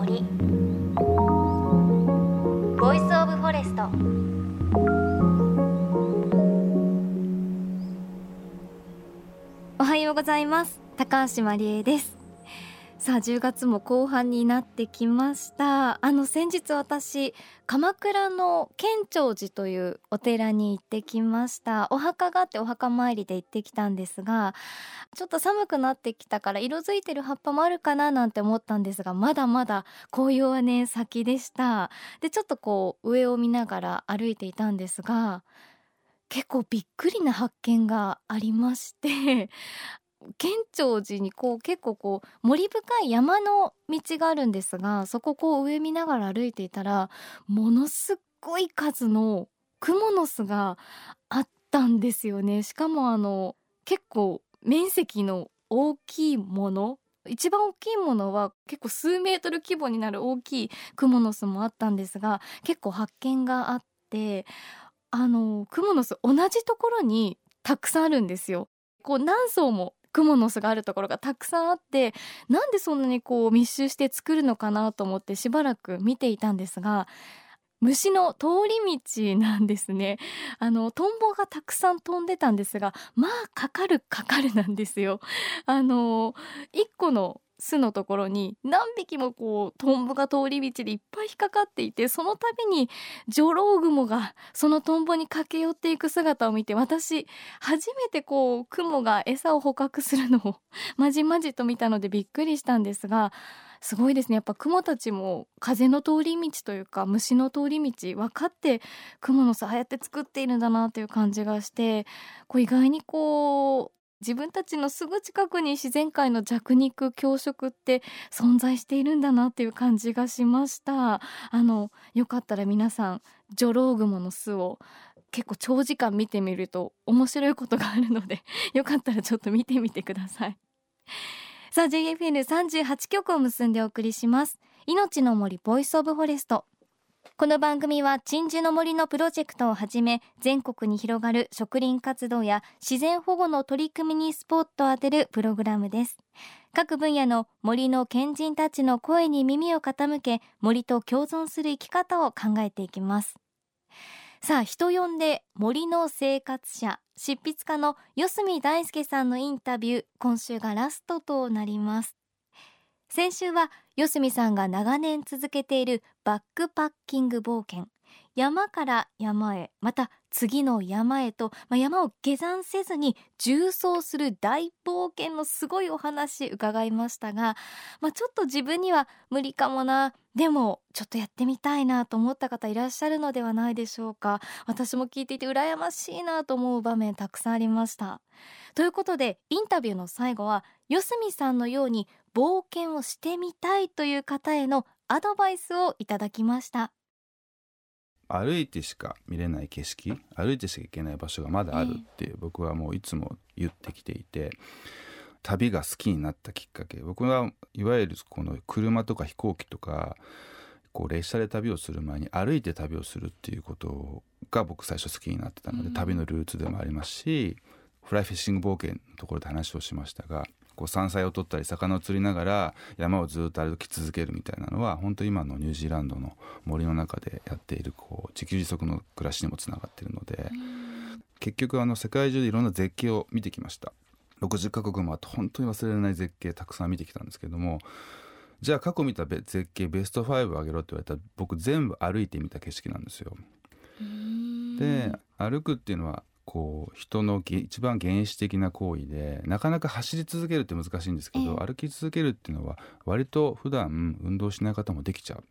森、ボイスオブフォレスト。おはようございます。高橋真理恵です。さあ、10月も後半になってきました。先日私、鎌倉の建長寺というお寺に行ってきました。お墓があって、お墓参りで行ってきたんですが、ちょっと寒くなってきたから色づいてる葉っぱもあるかななんて思ったんですが、まだまだ紅葉はね、先でした。で、ちょっとこう上を見ながら歩いていたんですが、結構びっくりな発見がありまして建長寺にこう結構こう森深い山の道があるんですが、そこをこう上見ながら歩いていたら、ものすごい数のクモの巣があったんですよね。しかも結構面積の大きいもの、一番大きいものは結構数メートル規模になる大きいクモの巣もあったんですが、結構発見があって、クモの巣同じところにたくさんあるんですよ。こう何層もクモの巣があるところがたくさんあって、なんでそんなにこう密集して作るのかなと思ってしばらく見ていたんですが、虫の通り道なんですね。トンボがたくさん飛んでたんですが、まあかかるなんですよ。1個の巣のところに何匹もこうトンボが通り道でいっぱい引っかかっていて、その度にジョロウグモがそのトンボに駆け寄っていく姿を見て、私初めてこうクモが餌を捕獲するのをまじまじと見たのでびっくりしたんですが、すごいですね。やっぱクモたちも風の通り道というか虫の通り道分かって、クモの巣ああやって作っているんだなという感じがして、こう意外にこう自分たちのすぐ近くに自然界の弱肉強食って存在しているんだなっていう感じがしました。よかったら皆さん、ジョロウグモの巣を結構長時間見てみると面白いことがあるのでよかったらちょっと見てみてください。さあ、 JFN38 局を結んでお送りします。命の森ボイスオブフォレスト。この番組は鎮守の森のプロジェクトをはじめ、全国に広がる植林活動や自然保護の取り組みにスポットを当てるプログラムです。各分野の森の賢人たちの声に耳を傾け、森と共存する生き方を考えていきます。さあ、人呼んで森の生活者、執筆家の四隅大介さんのインタビュー、今週がラストとなります。先週は四隅さんが長年続けているバックパッキング冒険、山から山へ、また次の山へと、山を下山せずに縦走する大冒険のすごいお話伺いましたが、ちょっと自分には無理かもな、でもちょっとやってみたいなと思った方いらっしゃるのではないでしょうか。私も聞いていて羨ましいなと思う場面たくさんありました。ということで、インタビューの最後は四隅さんのように冒険をしてみたいという方へのアドバイスをいただきました。歩いてしか見れない景色、歩いてしか行けない場所がまだあるって僕はもういつも言ってきていて、旅が好きになったきっかけ、僕はいわゆるこの車とか飛行機とかこう列車で旅をする前に歩いて旅をするっていうことが僕最初好きになってたので、旅のルーツでもありますし、フライフィッシング冒険のところで話をしましたが、こう山菜を取ったり魚を釣りながら山をずっと歩き続けるみたいなのは、本当今のニュージーランドの森の中でやっているこう自給自足の暮らしにもつながっているので、結局世界中でいろんな絶景を見てきました。60カ国もあって、本当に忘れられない絶景たくさん見てきたんですけども、じゃあ過去見た絶景ベスト5を挙げろって言われたら、僕全部歩いてみた景色なんですよ。で、歩くっていうのはこう人の一番原始的な行為で、なかなか走り続けるって難しいんですけど、歩き続けるっていうのは割と普段運動しない方もできちゃう。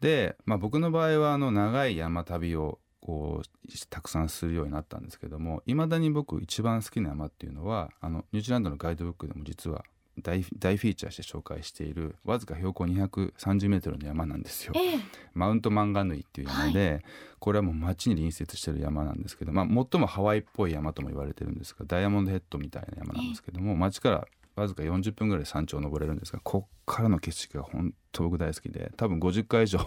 で、僕の場合は長い山旅をこうたくさんするようになったんですけども、いまだに僕一番好きな山っていうのは、ニュージーランドのガイドブックでも実は大フィーチャーして紹介している、わずか標高230メートルの山なんですよ。マウントマンガヌイっていう山で、これはもう街に隣接してる山なんですけど、最もハワイっぽい山とも言われてるんですが、ダイヤモンドヘッドみたいな山なんですけども、街からわずか40分ぐらいで山頂を登れるんですが、こっからの景色が本当僕大好きで、多分50回以上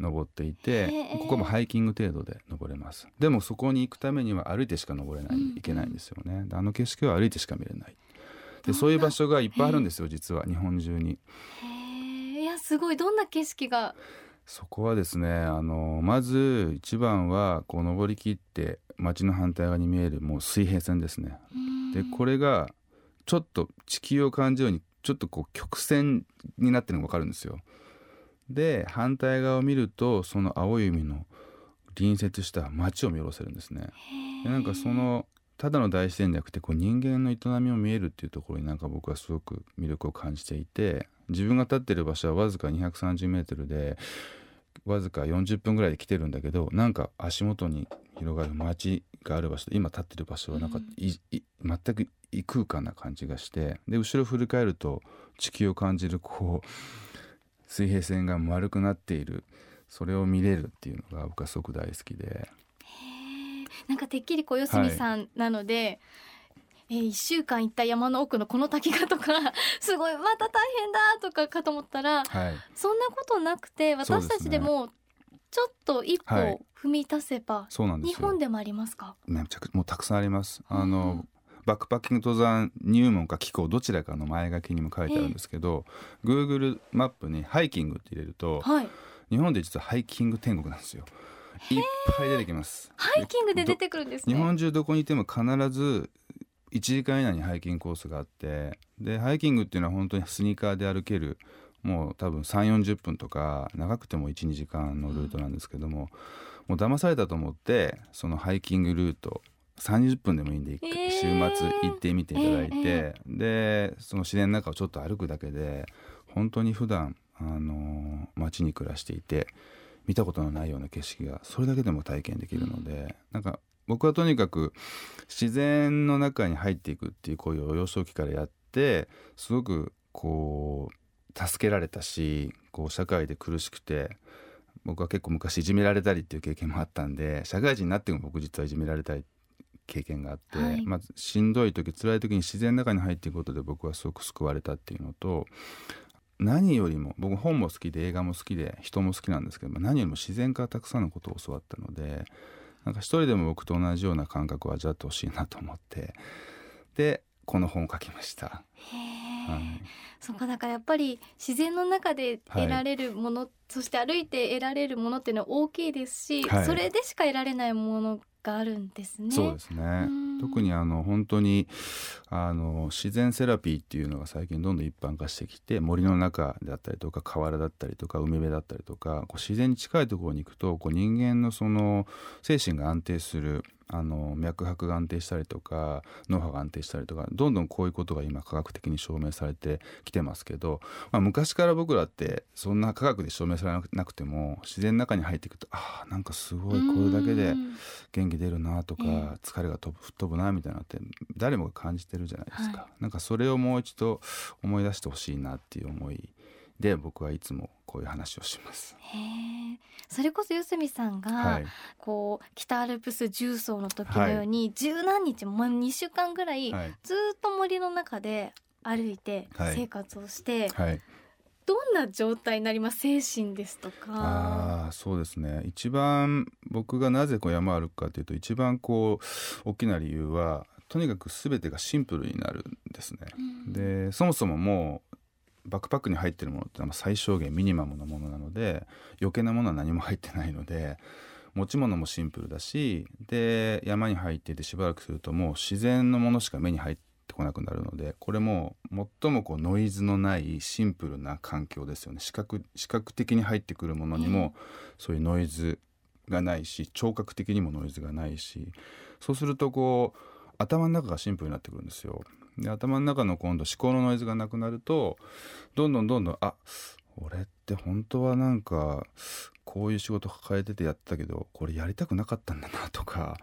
登っていて、ここもハイキング程度で登れます。でもそこに行くためには歩いてしか登れない、いけないんですよね。で、景色は歩いてしか見れない。で、そういう場所がいっぱいあるんですよ、実は日本中に。いや、すごい。どんな景色が？そこはですね、まず一番はこう登り切って町の反対側に見えるもう水平線ですね。でこれがちょっと地球を感じるようにちょっとこう曲線になってるのが分かるんですよ。で反対側を見るとその青い海の隣接した町を見下ろせるんですね。でなんかそのただの大自然じゃなくてこう人間の営みを見えるっていうところになんか僕はすごく魅力を感じていて、自分が立ってる場所はわずか230メートルでわずか40分ぐらいで来てるんだけど、なんか足元に広がる街がある場所と今立ってる場所はなんか全く異空間な感じがして、で後ろ振り返ると地球を感じるこう水平線が丸くなっている、それを見れるっていうのが僕はすごく大好きで、なんかてっきり小泉さんなので、1週間行った山の奥のこの滝がとかすごいまた大変だとかと思ったら、はい、そんなことなくて私たちでもちょっと一歩踏み出せば、はい、日本でもありますか？めちゃくちゃもうたくさんあります。バックパッキング登山入門か機構どちらかの前書きにも書いてあるんですけど、Google マップにハイキングって入れると、はい、日本で実はハイキング天国なんですよ。いっぱい出てきます。ハイキングで出てくるんですね。日本中どこにいても必ず1時間以内にハイキングコースがあって、でハイキングっていうのは本当にスニーカーで歩けるもう多分 3,40 分とか長くても 1,2 時間のルートなんですけども、もう騙されたと思ってそのハイキングルート30分でもいいんで、週末行ってみていただいて、でその自然の中をちょっと歩くだけで本当に普段、街に暮らしていて見たことのないような景色がそれだけでも体験できるので、なんか僕はとにかく自然の中に入っていくっていう行為を幼少期からやって、すごくこう助けられたし、こう社会で苦しくて僕は結構昔いじめられたりっていう経験もあったんで、社会人になっても僕実はいじめられたり経験があって、はい、まあ、しんどい時辛い時に自然の中に入っていくことで僕はすごく救われたっていうのと、何よりも僕本も好きで映画も好きで人も好きなんですけど、何よりも自然からたくさんのことを教わったので、なんか一人でも僕と同じような感覚を味わってほしいなと思って、でこの本を書きました。はい、そうか、だからやっぱり自然の中で得られるもの、はい、そして歩いて得られるものっていうのは大きいですし、はい、それでしか得られないものがあるんですね。そうですね。特に本当に自然セラピーっていうのが最近どんどん一般化してきて、森の中だったりとか河原だったりとか海辺だったりとか、こう自然に近いところに行くとこう人間のその精神が安定する、脈拍が安定したりとか脳波が安定したりとか、どんどんこういうことが今科学的に証明されてきてますけど、まあ、昔から僕らってそんな科学で証明されなくても自然の中に入っていくと、あーなんかすごいこれだけで元気出るなとか疲れが飛ぶなみたいなって誰もが感じてるじゃないですか、はい、なんかそれをもう一度思い出してほしいなっていう思いで僕はいつもこういう話をします。それこそよすみさんが、はい、こう北アルプス縦走の時のように十何日も、はい、2週間ぐらい、はい、ずっと森の中で歩いて生活をして、はいはい、どんな状態になります？精神ですとか。あ、そうですね。一番僕がなぜこう山を歩くかというと、一番こう大きな理由はとにかく全てがシンプルになるんですね、うん、でそもそももうバックパックに入ってるものって最小限ミニマムのものなので、余計なものは何も入ってないので持ち物もシンプルだし、で山に入っていてしばらくするともう自然のものしか目に入ってこなくなるので、これも最もこうノイズのないシンプルな環境ですよね。視覚的に入ってくるものにもそういうノイズがないし、聴覚的にもノイズがないし、そうするとこう頭の中がシンプルになってくるんですよ。で頭の中の今度思考のノイズがなくなると、どんどんあ、俺って本当はなんかこういう仕事抱えててやってたけどこれやりたくなかったんだなとか、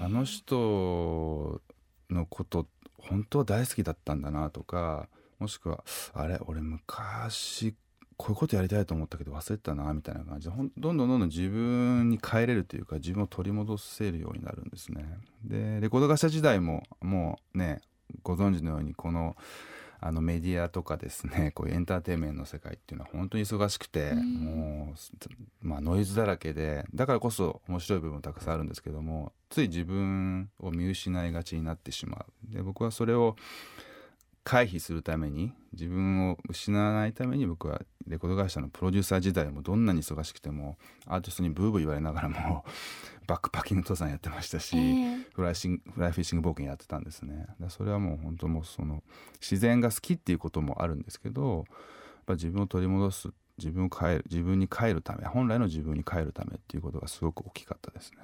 あの人のこと本当は大好きだったんだなとか、もしくはあれ俺昔こういうことやりたいと思ったけど忘れてたなみたいな感じで、どんどん自分に帰れるというか自分を取り戻せるようになるんですね。でレコード会社時代ももうねご存知のようにこのメディアとかですね、こうエンターテインメントの世界っていうのは本当に忙しくて、もう、まあ、ノイズだらけで、だからこそ面白い部分もたくさんあるんですけども、つい自分を見失いがちになってしまう。で僕はそれを回避するために、自分を失わないために、僕はレコード会社のプロデューサー時代もどんなに忙しくてもアーティストにブーブー言われながらもバックパッキング登山やってましたし、フライフィッシング冒険やってたんですね。だそれはもう本当もうその自然が好きっていうこともあるんですけど、やっぱ自分を取り戻す、自分に帰るため、本来の自分に帰るためっていうことがすごく大きかったですね。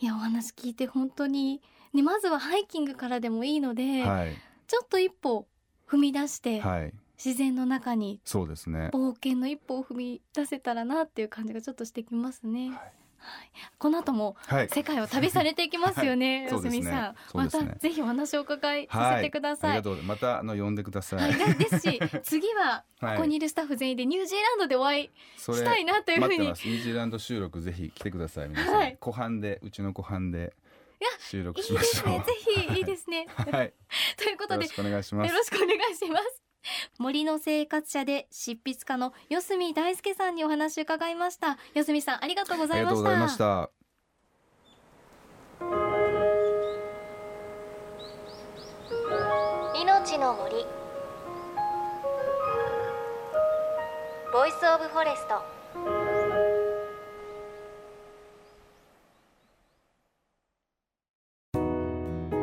いや、お話聞いて本当に、ね、まずはハイキングからでもいいので、はい、ちょっと一歩踏み出して、はい、自然の中に、そうですね、冒険の一歩を踏み出せたらなっていう感じがちょっとしてきますね。はいはい、この後も世界を旅されていきますよね、はい、はい、ね、さん、またぜひお話をお伺いさせてください、はい、ありがとうございます。また呼んでください、はい、ですし次はここにいるスタッフ全員でニュージーランドでお会いしたいなというふうに、ニュージーランド収録ぜひ来てください皆さん、はい、うちの湖畔で収録しましょう。いや、いいですね、ぜひいいですね、はい、ということでよろしくお願いします。よろしくお願いします。森の生活者で執筆家の四角大介さんにお話を伺いました。四角さん、ありがとうございました。ありがとうございました。命の森、ボイスオブフォレスト。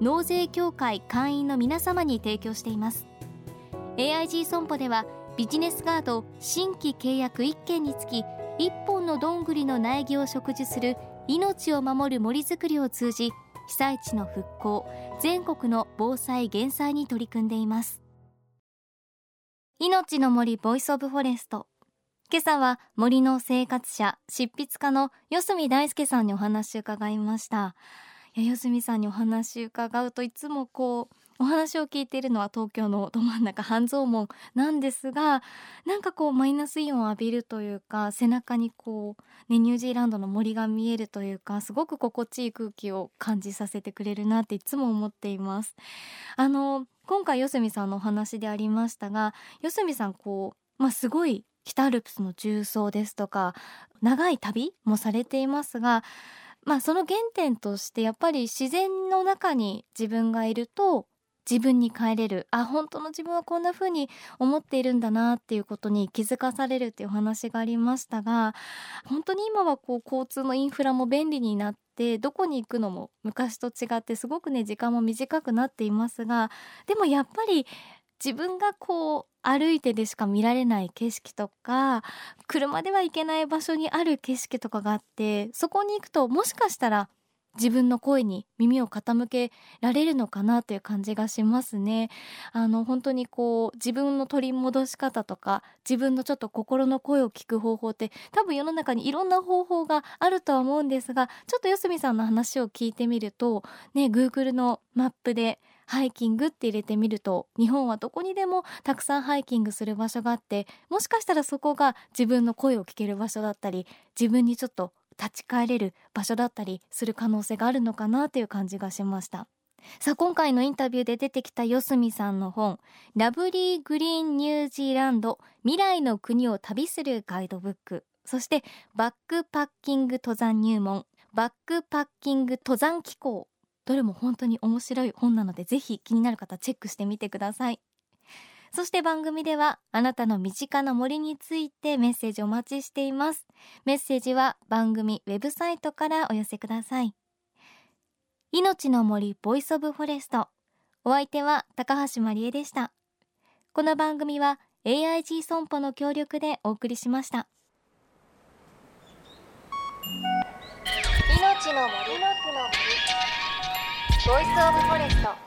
納税協会会員の皆様に提供しています。 AIG 損保ではビジネスガード新規契約1件につき1本のどんぐりの苗木を植樹する命を守る森づくりを通じ、被災地の復興、全国の防災減災に取り組んでいます。命の森ボイスオブフォレスト、今朝は森の生活者執筆家の四角大介さんにお話を伺いました。四角さんにお話を伺うと、いつもこうお話を聞いているのは東京のど真ん中半蔵門なんですが、なんかこうマイナスイオンを浴びるというか、背中にこう、ね、ニュージーランドの森が見えるというか、すごく心地いい空気を感じさせてくれるなっていつも思っています。今回四角さんのお話でありましたが、四角さんこう、すごい北アルプスの縦走ですとか長い旅もされていますが、その原点としてやっぱり自然の中に自分がいると自分に帰れる、本当の自分はこんな風に思っているんだなっていうことに気づかされるっていう話がありましたが、本当に今はこう交通のインフラも便利になって、どこに行くのも昔と違ってすごくね、時間も短くなっていますが、でもやっぱり自分がこう歩いてでしか見られない景色とか、車では行けない場所にある景色とかがあって、そこに行くともしかしたら自分の声に耳を傾けられるのかなという感じがしますね。本当にこう自分の取り戻し方とか、自分のちょっと心の声を聞く方法って、多分世の中にいろんな方法があるとは思うんですが、ちょっと四角さんの話を聞いてみるとね、 Google のマップでハイキングって入れてみると、日本はどこにでもたくさんハイキングする場所があって、もしかしたらそこが自分の声を聞ける場所だったり、自分にちょっと立ち返れる場所だったりする可能性があるのかなという感じがしました。さあ、今回のインタビューで出てきた四角さんの本、ラブリーグリーンニュージーランド未来の国を旅するガイドブック、そしてバックパッキング登山入門、バックパッキング登山機構、どれも本当に面白い本なので、ぜひ気になる方チェックしてみてください。そして番組ではあなたの身近な森についてメッセージお待ちしています。メッセージは番組ウェブサイトからお寄せください。命の森ボイスオブフォレスト、お相手は高橋まりえでした。この番組は AIG 損保の協力でお送りしました。命の森、ボイスオブフォレスト。